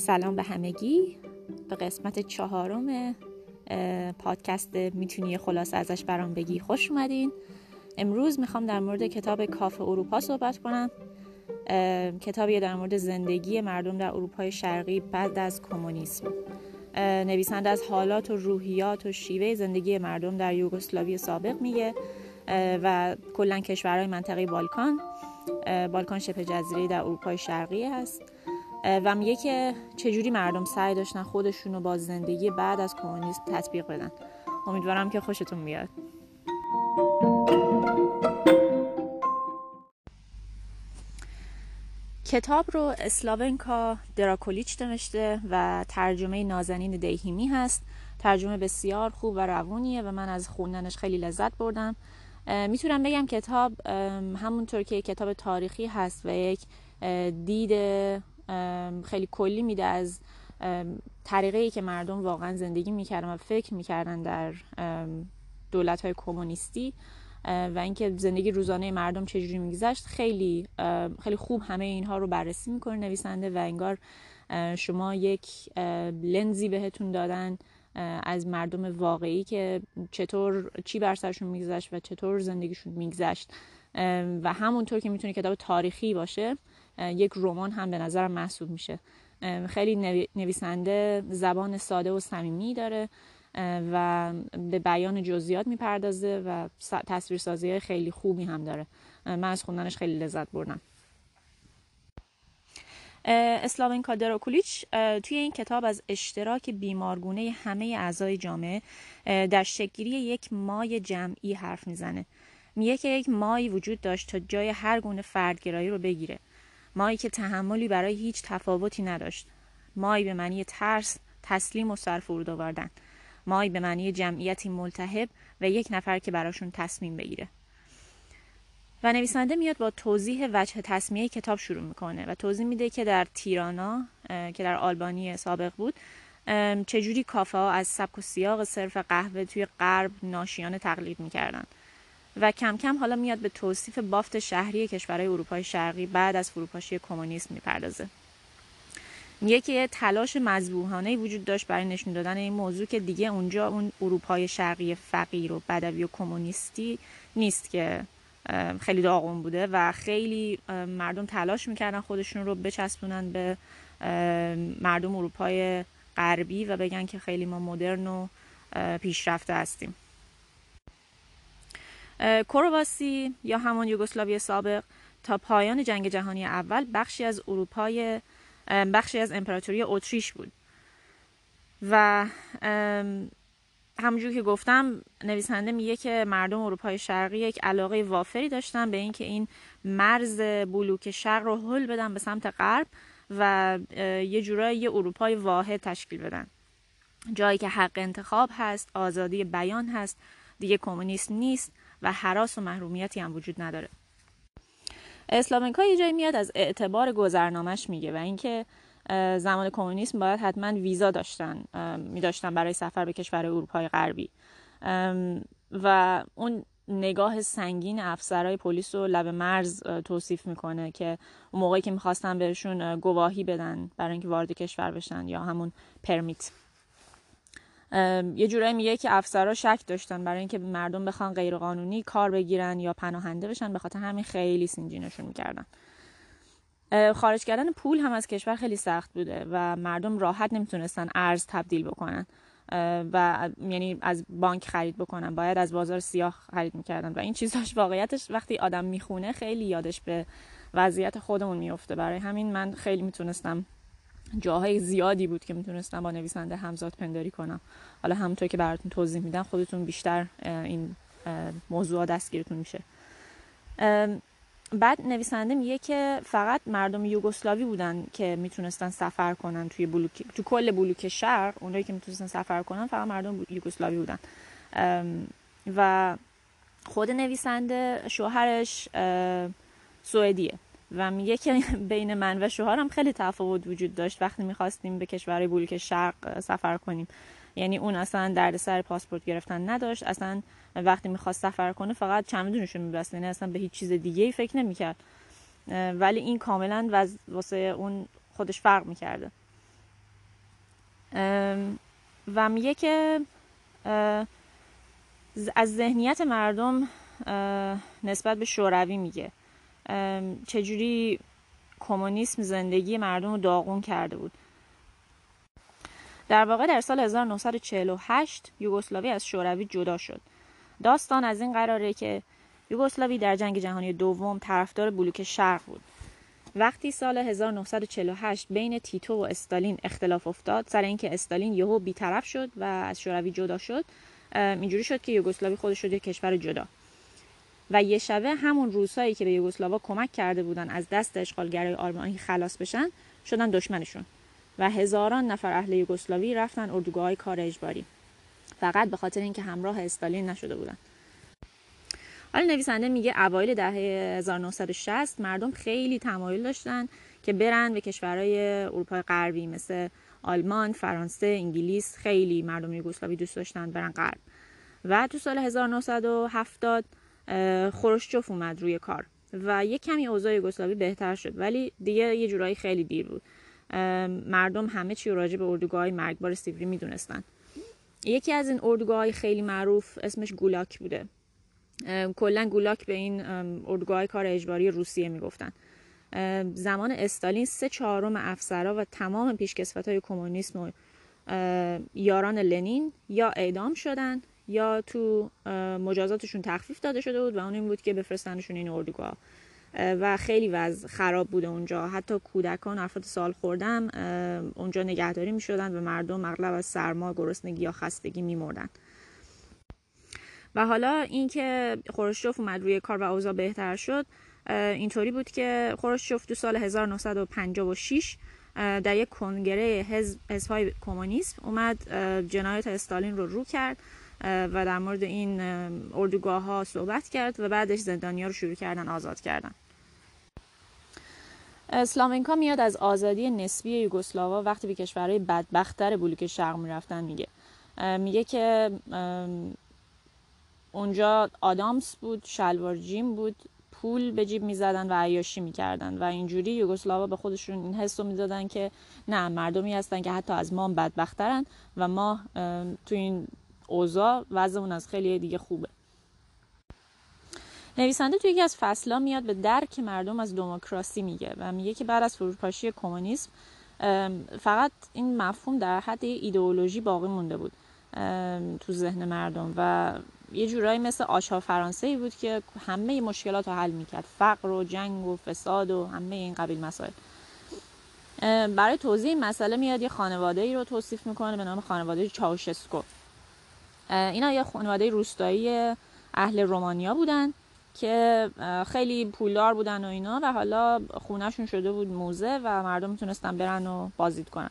سلام به همگی، به قسمت 4 پادکست میتونی خلاصه ازش برام بگی خوش اومدین. امروز میخوام در مورد کتاب کافه اروپا صحبت کنم. کتابی در مورد زندگی مردم در اروپای شرقی بعد از کمونیسم. نویسنده از حالات و روحیات و شیوه زندگی مردم در یوگسلاوی سابق میگه و کلا کشورهای منطقه بالکان شبه جزیره در اروپای شرقی هست و میگه که چجوری مردم سعی داشتن خودشون رو با زندگی بعد از کمونیسم تطبیق بدن. امیدوارم که خوشتون بیاد. کتاب رو اسلاونکا دراکولیچ نوشته و ترجمه نازنین دیهیمی هست. ترجمه بسیار خوب و روونیه و من از خوندنش خیلی لذت بردم. میتونم بگم کتاب همونطور که کتاب تاریخی هست و یک دید خیلی کلی میده از طریقی که مردم واقعا زندگی میکردن و فکر میکردن در دولت‌های کمونیستی و اینکه زندگی روزانه مردم چجوری میگذشت، خیلی خیلی خوب همه اینها رو بررسی میکنه نویسنده و انگار شما یک لنزی بهتون دادن از مردم واقعی که چطور چی بر سرشون میگذشت و چطور زندگیشون میگذشت. و همونطور که میتونه کتاب تاریخی باشه، یک رمان هم به نظر محسوب میشه. خیلی نویسنده زبان ساده و صمیمی داره و به بیان جزئیات میپردازه و تصویرسازی خیلی خوبی هم داره. من از خوندنش خیلی لذت بردم. اسلاونکا دراکولیچ توی این کتاب از اشتراک بیمارگونه همه اعضای جامعه در شکلگیری یک مای جمعی حرف میزنه. میگه که یک مایی وجود داشت تا جای هر گونه فردگرایی رو بگیره، مایی که تحملی برای هیچ تفاوتی نداشت، مایی به معنی ترس، تسلیم و سرفرود آوردن، مایی به معنی جمعیتی ملتهب و یک نفر که براشون تصمیم بگیره. و نویسنده میاد با توضیح وجه تسمیه کتاب شروع میکنه و توضیح میده که در تیرانا که در آلبانی سابق بود چجوری کافه ها از سبک و سیاق صرف قهوه توی غرب ناشیانه تقلید میکردن و کم کم حالا میاد به توصیف بافت شهری کشورهای اروپای شرقی بعد از فروپاشی کمونیسم میپردازه. میگه که تلاش مذبوحانه‌ای وجود داشت برای نشون دادن این موضوع که دیگه اونجا اون اروپای شرقی فقیر و بدوی و کمونیستی نیست که خیلی داغون بوده و خیلی مردم تلاش میکردن خودشون رو بچسبونن به مردم اروپای غربی و بگن که خیلی ما مدرن و پیشرفته هستیم. کرواسی یا همون یوگسلاوی سابق تا پایان جنگ جهانی اول بخشی از امپراتوری اتریش بود و همونجور که گفتم نویسنده میگه که مردم اروپای شرقی یک علاقه وافری داشتن به اینکه این مرز بلوک شرق رو حل بدن به سمت غرب و یه جورایی یه اروپای واحد تشکیل بدن، جایی که حق انتخاب هست، آزادی بیان هست، دیگه کمونیسم نیست و هراس و محرومیتی هم وجود نداره. اسلاونکا یه جایی میاد از اعتبار گذرنامه‌اش میگه و اینکه زمان کمونیسم باید حتما ویزا میداشتن برای سفر به کشور اروپای غربی و اون نگاه سنگین افسرهای پلیس رو لب مرز توصیف میکنه که اون موقعی که میخواستن بهشون گواهی بدن برای اینکه وارد کشور بشن یا همون پرمیت، یه جورایی میگه که افسرها شک داشتن برای اینکه مردم بخوان غیرقانونی کار بگیرن یا پناهنده بشن، به خاطر همین خیلی سینجینشون میکردن. خارج کردن پول هم از کشور خیلی سخت بوده و مردم راحت نمیتونستن ارز تبدیل بکنن و یعنی از بانک خرید بکنن، باید از بازار سیاه خرید میکردن و این چیزاش واقعیتش وقتی آدم میخونه خیلی یادش به وضعیت خودمون میفته. برای همین من خیلی میتونستم، جاهای زیادی بود که میتونستم با نویسنده همزاد پنداری کنم. حالا همونطور که براتون توضیح میدم خودتون بیشتر این موضوع دستگیرتون میشه. بعد نویسنده میگه که فقط مردم یوگسلاوی بودن که میتونستن سفر کنن تو کل بلوک شرق، اونایی که میتونستن سفر کنن فقط مردم یوگسلاوی بودن و خود نویسنده شوهرش سوئدیه و میگه که بین من و شوهرم خیلی تفاوت وجود داشت وقتی میخواستیم به کشورهای بلوک شرق سفر کنیم. یعنی اون اصلا دردسر پاسپورت گرفتن نداشت، اصلا وقتی میخواست سفر کنه فقط چمدونش رو می‌بست، یعنی اصلا به هیچ چیز دیگه‌ای فکر نمی‌کرد، ولی این کاملا واسه اون خودش فرق می‌کرده. و میگه که از ذهنیت مردم نسبت به شوروی میگه چجوری کمونیسم زندگی مردم رو داغون کرده بود. در واقع در سال 1948 یوگسلاوی از شوروی جدا شد. داستان از این قراره که یوگسلاوی در جنگ جهانی دوم طرفدار بلوک شرق بود. وقتی سال 1948 بین تیتو و استالین اختلاف افتاد سر اینکه استالین یهو بی‌طرف شد و از شوروی جدا شد، اینجوری شد که یوگسلاوی خودش شد یک کشور جدا. و یه شبه همون روسایی که به یوگسلاوا کمک کرده بودن از دست اشغالگرای آلمانی خلاص بشن، شدن دشمنشون و هزاران نفر اهل یوگسلاوی رفتن اردوگاه‌های کار اجباری، فقط به خاطر اینکه همراه استالین نشده بودن. حالا نویسنده میگه اوایل دهه 1960 مردم خیلی تمایل داشتن که برن به کشورهای اروپای غربی مثل آلمان، فرانسه، انگلیس. خیلی مردم یوگسلاوی دوست داشتن برن غرب. و تو سال 1970 خروشچف اومد روی کار و یک کمی اوضاع یوگسلاوی بهتر شد، ولی دیگه یه جورایی خیلی دیر بود. مردم همه چی راجع به اردوگاه‌های مرگبار سیبری میدونستن. یکی از این اردوگاه‌های خیلی معروف اسمش گولاک بوده. کلا گولاک به این اردوگاه‌های کار اجباری روسیه میگفتن. زمان استالین 3/4 افسرا و تمام پیشکسوت‌های کمونیسم و یاران لنین یا اعدام شدن یا تو مجازاتشون تخفیف داده شده بود و اون این بود که بفرستنشون این اردوگاه. و خیلی وضع خراب بوده اونجا، حتی کودکان و افراد سال خوردم اونجا نگهداری می شدن و مردم اغلب از سرما، گرسنگی یا خستگی می مردن. و حالا اینکه خروشچف اومد روی کار و اوضاع بهتر شد اینطوری بود که خروشچف تو سال 1956 در یک کنگره حزب‌های کمونیسم اومد جنایت استالین رو کرد و در مورد این اردوگاه ها صحبت کرد و بعدش زندانیا رو شروع کردن آزاد کردن. اسلامنکا میاد از آزادی نسبی یوگسلاوا وقتی به کشورهای بدبخت‌تر بلوک شرق میرفتن میگه که اونجا آدامس بود، شلوار جیم بود، پول به جیب میزدن و عیاشی میکردن و اینجوری یوگسلاوا به خودشون این حس رو میدادن که نه، مردمی هستن که حتی از ما بدبخت‌ترن و ما تو این اوضاع وضعمون از خیلی دیگه خوبه. نویسنده توی یکی از فصل‌ها میاد به درک مردم از دموکراسی میگه و میگه که بعد از فروپاشی کمونیسم فقط این مفهوم در حد ایدئولوژی باقی مونده بود تو ذهن مردم و یه جورایی مثل آشا فرانسوی بود که همه مشکلات رو حل میکرد، فقر و جنگ و فساد و همه این قبیل مسائل. برای توضیح مسئله میاد یه خانواده‌ای رو توصیف میکنه به نام خانواده چاوشسکو. اینا یه خانواده روستایی اهل رومانیا بودن که خیلی پولدار بودن و اینا و حالا خونهشون شده بود موزه و مردم میتونستن برن و بازدید کنن.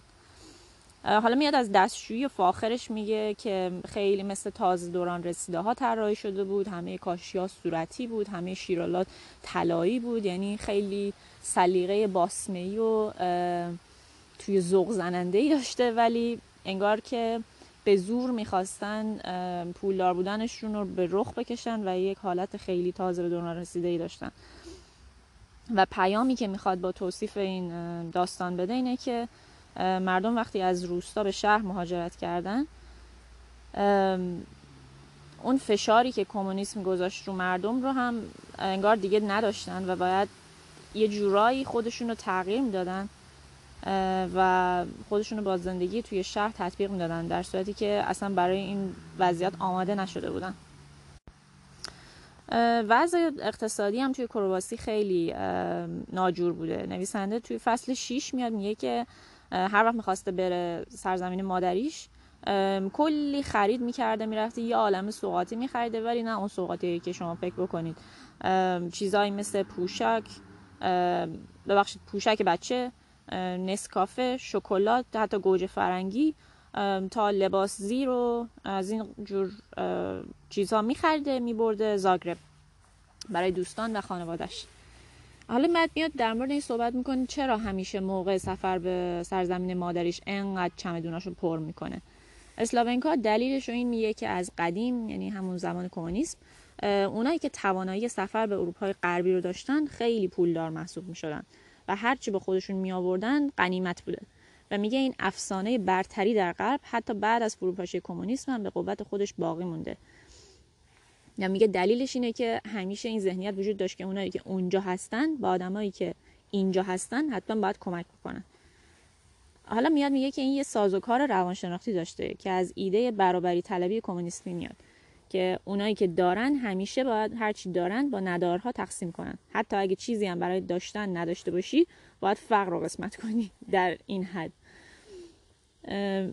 حالا میاد از دستشویی فاخرش میگه که خیلی مثل تازه دوران رسیده ها طراحی شده بود، همه کاشیا صورتی بود، همه شیرالات طلایی بود، یعنی خیلی سلیقه باسمه‌ای و توی ذوق زننده‌ای داشته، ولی انگار که به زور میخواستن پولدار بودنشون رو به رخ بکشن و یک حالت خیلی تازه به دوران رسیده‌ای داشتن. و پیامی که میخواد با توصیف این داستان بده اینه که مردم وقتی از روستا به شهر مهاجرت کردن اون فشاری که کمونیسم گذاشت رو مردم رو هم انگار دیگه نداشتن و باید یه جورایی خودشون رو تغییر میدادن و خودشونو با زندگی توی شهر تطبیق میدادن، در صورتی که اصلا برای این وضعیت آماده نشده بودن. وضع اقتصادی هم توی کرواسی خیلی ناجور بوده. نویسنده توی فصل 6 میاد میگه که هر وقت میخواسته بره سرزمین مادریش کلی خرید میکرده، میرفته یه عالمه سوغاتی میخریده، ولی نه اون سوغاتی که شما فکر بکنید. چیزایی مثل پوشک بچه، نسکافه، شکلات، حتی گوجه فرنگی تا لباس زیر و از این جور چیزها می‌خریده، می‌برده زاگرب برای دوستان و خانواده‌اش. حالا مد میاد در مورد این صحبت می‌کنه چرا همیشه موقع سفر به سرزمین مادریش انقدر چمدوناشو پر می‌کنه. اسلاونکا دلیلش رو این میگه که از قدیم، یعنی همون زمان کمونیسم، اونایی که توانایی سفر به اروپای غربی رو داشتن خیلی پولدار محسوب می‌شدن و هرچی به خودشون می آوردن غنیمت بوده و میگه این افسانه برتری در غرب حتی بعد از فروپاشی کمونیسم هم به قوت خودش باقی مونده. یا میگه دلیلش اینه که همیشه این ذهنیت وجود داشت که اونایی که اونجا هستن با آدمایی که اینجا هستن حتما باید کمک بکنن. حالا میاد میگه که این یه سازوکار روانشناختی داشته که از ایده برابری طلبی کمونیستی میاد که اونایی که دارن همیشه باید هر چی دارن با ندارها تقسیم کنن، حتی اگه چیزی هم برای داشتن نداشته باشی باید فقر رو قسمت کنی در این حد.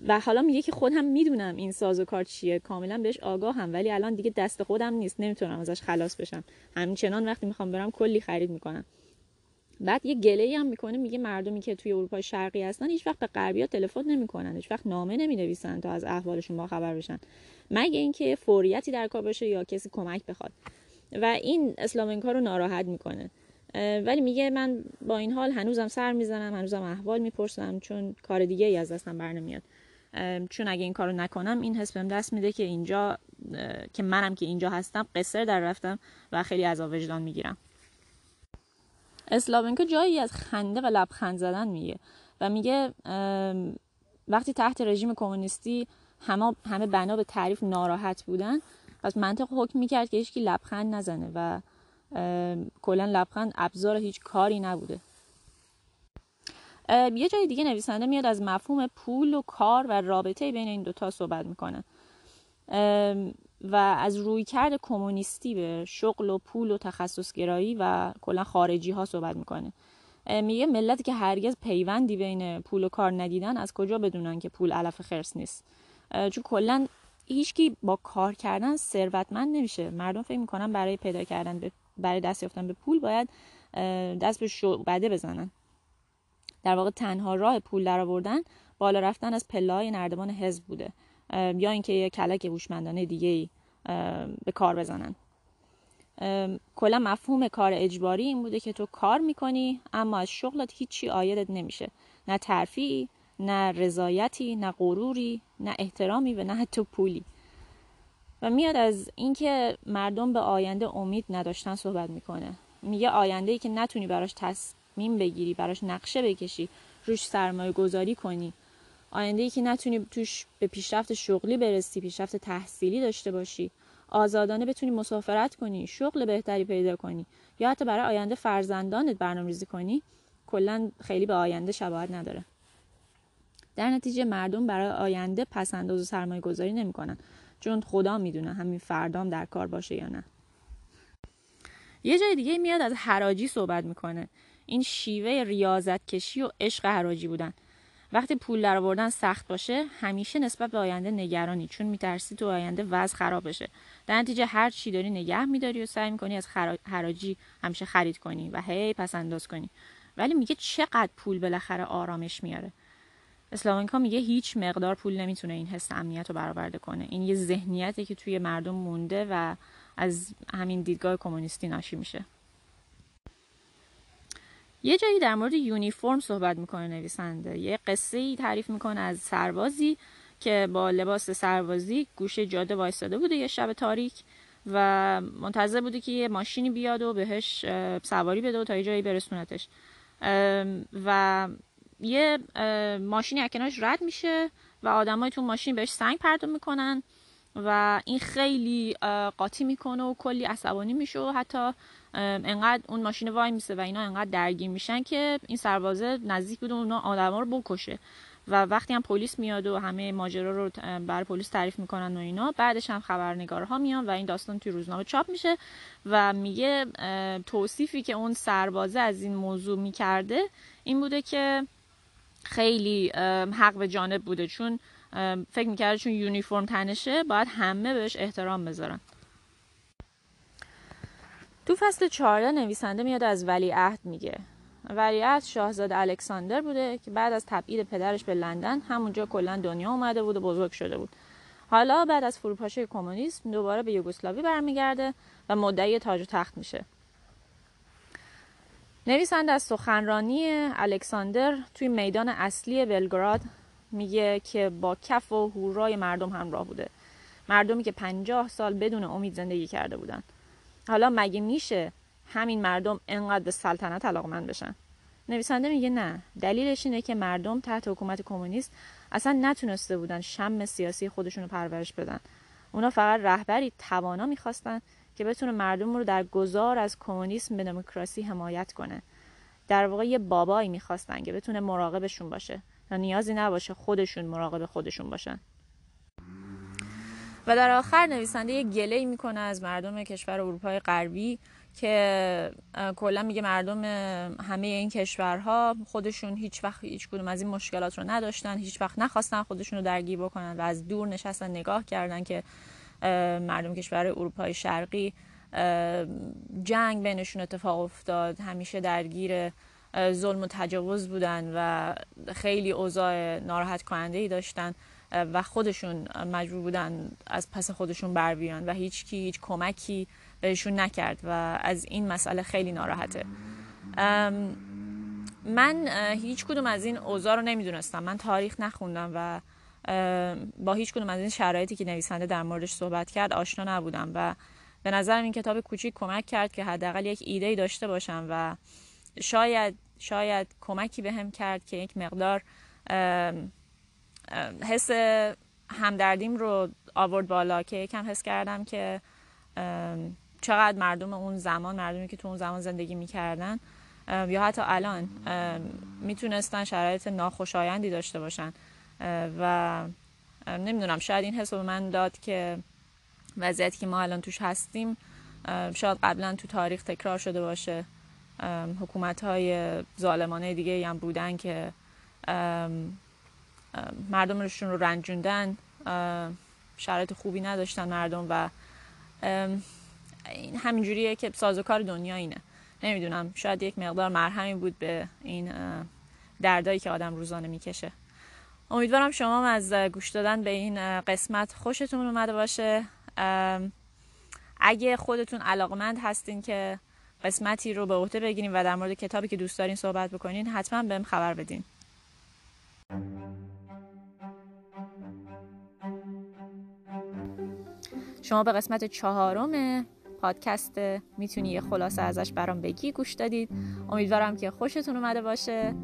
و حالا میگه که خودم میدونم این سازوکار چیه، کاملا بهش آگاهم، ولی الان دیگه دست خودم نیست، نمیتونم ازش خلاص بشم، همچنان وقتی میخوام برم کلی خرید میکنم. بعد یه گله‌ای هم میکنه، میگه مردمی که توی اروپای شرقی هستن هیچ وقت به غربیا تلفن نمیکنن، هیچ وقت نامه نمینویسن تا از احوالشون با خبر بشن، مگه اینکه فوریتی در کار باشه یا کسی کمک بخواد. و این اسلامنکا رو ناراحت میکنه، ولی میگه من با این حال هنوزم سر میزنم، هنوزم احوال میپرسم، چون کار دیگه ای از دستم برنمیاد، چون اگه این کارو نکنم این حس بهم دست میده که اینجا که منم که اینجا هستم قصر در رفتم و خیلی عذاب وجدان میگیرم. اسلاونکا جایی از خنده و لبخند زدن میگه و میگه وقتی تحت رژیم کمونیستی همه بنا به تعریف ناراحت بودن، پس منطق حکم میکرد که هیچکی لبخند نزنه و کلا لبخند ابزار هیچ کاری نبوده. یه جای دیگه نویسنده میاد از مفهوم پول و کار و رابطه بین این دوتا صحبت میکنه و از رویکرد کمونیستی به شغل و پول و تخصصگرایی و کلا خارجی ها صحبت میکنه. میگه ملتی که هرگز پیوندی بین پول و کار ندیدن از کجا بدونن که پول علف خرس نیست، چون کلا هیچکی با کار کردن ثروتمند نمیشه. مردم فکر میکنن برای پیدا کردن برای دست یافتن به پول باید دست به شعبده بزنن، در واقع تنها راه پول درآوردن بالا رفتن از پله‌های نردبان حزب بوده یا اینکه یه کلک هوشمندانه دیگه‌ای به کار بزنن. کلا مفهوم کار اجباری این بوده که تو کار میکنی اما از شغلت هیچی عایدت نمیشه، نه ترفیعی، نه رضایتی، نه غروری، نه احترامی و نه حتی پولی. و میاد از اینکه مردم به آینده امید نداشتن صحبت میکنه. میگه آینده‌ای که نتونی براش تصمیم بگیری، براش نقشه بکشی، روش سرمایه گذاری کنی، آینده‌ای که نتونی توش به پیشرفت شغلی برسی، پیشرفت تحصیلی داشته باشی، آزادانه بتونی مسافرت کنی، شغل بهتری پیدا کنی یا حتی برای آینده فرزندانت برنامه‌ریزی کنی، کلاً خیلی به آینده شباهت نداره. در نتیجه مردم برای آینده پس‌انداز و سرمایه‌گذاری نمی‌کنن، چون خدا میدونه همین فردام در کار باشه یا نه. یه جای دیگه میاد از حراجی صحبت میکنه، این شیوه ریاضت کشی و عشق حراجی بودن. وقتی پول درآوردن سخت باشه همیشه نسبت به آینده نگرانی، چون میترسی تو آینده وضع خراب بشه، در نتیجه هر چی داری نگه میداری و سعی میکنی از حراجی همیشه خرید کنی و هی پس انداز کنی. ولی میگه چقدر پول بالاخره آرامش میاره؟ اسلاونکا میگه هیچ مقدار پول نمیتونه این حس امنیت رو برآورده کنه. این یه ذهنیته که توی مردم مونده و از همین دیدگاه کمونیستی ناشی میشه. یه جایی در مورد یونیفرم صحبت میکنه نویسنده، یه قصه‌ای تعریف میکنه از سربازی که با لباس سربازی گوشه جاده وایساده بوده یه شب تاریک و منتظر بوده که یه ماشینی بیاد و بهش سواری بده و تا یه جایی برسونتش. و یه ماشینی از کنارش رد میشه و آدمای تو ماشین بهش سنگ پرتاب میکنن و این خیلی قاطی میکنه و کلی عصبانی میشه و حتی انقدر اون ماشین وای میسه و اینا انقدر درگیر میشن که این سربازه نزدیک بود اونا آدما رو بکشه. و وقتی هم پلیس میاد و همه ماجرا رو برای پلیس تعریف میکنن و اینا، بعدش هم خبرنگارها میان و این داستان توی روزنامه چاپ میشه و میگه توصیفی که اون سربازه از این موضوع میکرده این بوده که خیلی حق به جانب بوده، چون فکر میکرده چون یونیفرم تنشه باید همه بهش احترام بذارن. تو فصل 14 نویسنده میاد از ولیعهد میگه. ولیعهد شاهزاده الکساندر بوده که بعد از تبعید پدرش به لندن همونجا کلا دنیا اومده بود و بزرگ شده بود. حالا بعد از فروپاشی کمونیسم دوباره به یوگسلاوی برمیگرده و مدعی تاج و تخت میشه. نویسنده از سخنرانی الکساندر توی میدان اصلی بلگراد میگه که با کف و هورای مردم همراه بوده، مردمی که 50 سال بدون امید زندگی کرده بودن. حالا مگه میشه همین مردم انقدر به سلطنت علاقمند بشن؟ نویسنده میگه نه، دلیلش اینه که مردم تحت حکومت کمونیست اصلا نتونسته بودن شم سیاسی خودشون رو پرورش بدن. اونا فقط رهبری توانا میخواستن که بتونه مردم رو در گذار از کمونیسم به دموکراسی حمایت کنه. در واقع یه بابایی میخواستن که بتونه مراقبشون باشه و نیازی نباشه خودشون مراقب خودشون باشن. و در آخر نویسنده یه گله‌ای میکنه از مردم کشور اروپای غربی که کلا میگه مردم همه این کشورها خودشون هیچ وقت هیچ کدوم از این مشکلات رو نداشتن، هیچ وقت نخواستن خودشون رو درگیر بکنن و از دور نشستن نگاه کردن که مردم کشور اروپای شرقی جنگ بینشون اتفاق افتاد، همیشه درگیر ظلم و تجاوز بودن و خیلی اوضاع ناراحت کننده‌ای داشتن و خودشون مجبور بودن از پس خودشون بر بیان و هیچکی هیچ کمکی بهشون نکرد و از این مسئله خیلی ناراحته. من هیچ کدوم از این اوضاع رو نمیدونستم، من تاریخ نخوندم و با هیچ کدوم از این شرایطی که نویسنده در موردش صحبت کرد آشنا نبودم و به نظرم این کتاب کوچیک کمک کرد که حداقل یک ایده‌ای داشته باشم و شاید کمکی بهم کرد که یک مقدار حس همدردیم رو آورد بالا، که یکم حس کردم که چقدر مردم اون زمان، مردمی که تو اون زمان زندگی میکردن یا حتی الان میتونستن شرایط ناخوشایندی داشته باشن و نمیدونم، شاید این حس رو من داد که وضعیتی که ما الان توش هستیم شاید قبلا تو تاریخ تکرار شده باشه، حکومت‌های ظالمانه دیگه‌ای هم بودن که مردمشون رو رنجوندن، شرایط خوبی نداشتن مردم و این همینجوریه که سازوکار دنیا اینه. نمیدونم، شاید یک مقدار مرهمی بود به این دردایی که آدم روزانه میکشه. امیدوارم شما از گوش دادن به این قسمت خوشتون اومده باشه. اگه خودتون علاقمند هستین که قسمتی رو به عهده بگیریم و در مورد کتابی که دوست دارین صحبت بکنین، حتما بهم خبر بدین. شما به قسمت 4 پادکست میتونی یه خلاصه ازش برام بگی گوش دادید. امیدوارم که خوشتون اومده باشه.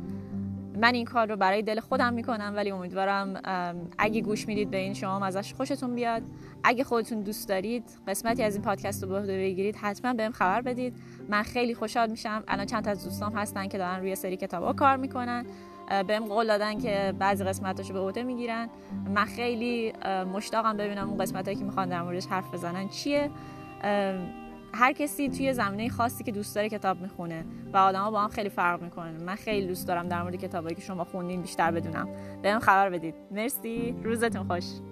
من این کار رو برای دل خودم میکنم، ولی امیدوارم اگه گوش میدید به این شما ازش خوشتون بیاد. اگه خودتون دوست دارید قسمتی از این پادکست رو به عهده بگیرید، حتما بهم خبر بدید. من خیلی خوشحال میشم. الان چند تا از دوستام هستن که دارن روی سری کتابا کار میکنن، بهم قول دادن که بعضی قسمتاشو به عهده میگیرن. من خیلی مشتاقم ببینم اون قسمتایی که میخوان در موردش حرف بزنن چیه. هر کسی توی زمینه خاصی که دوست داره کتاب میخونه و آدما با هم خیلی فرق میکنن. من خیلی دوست دارم در مورد کتابایی که شما خوندین بیشتر بدونم. بهم خبر بدید. مرسی، روزتون خوش.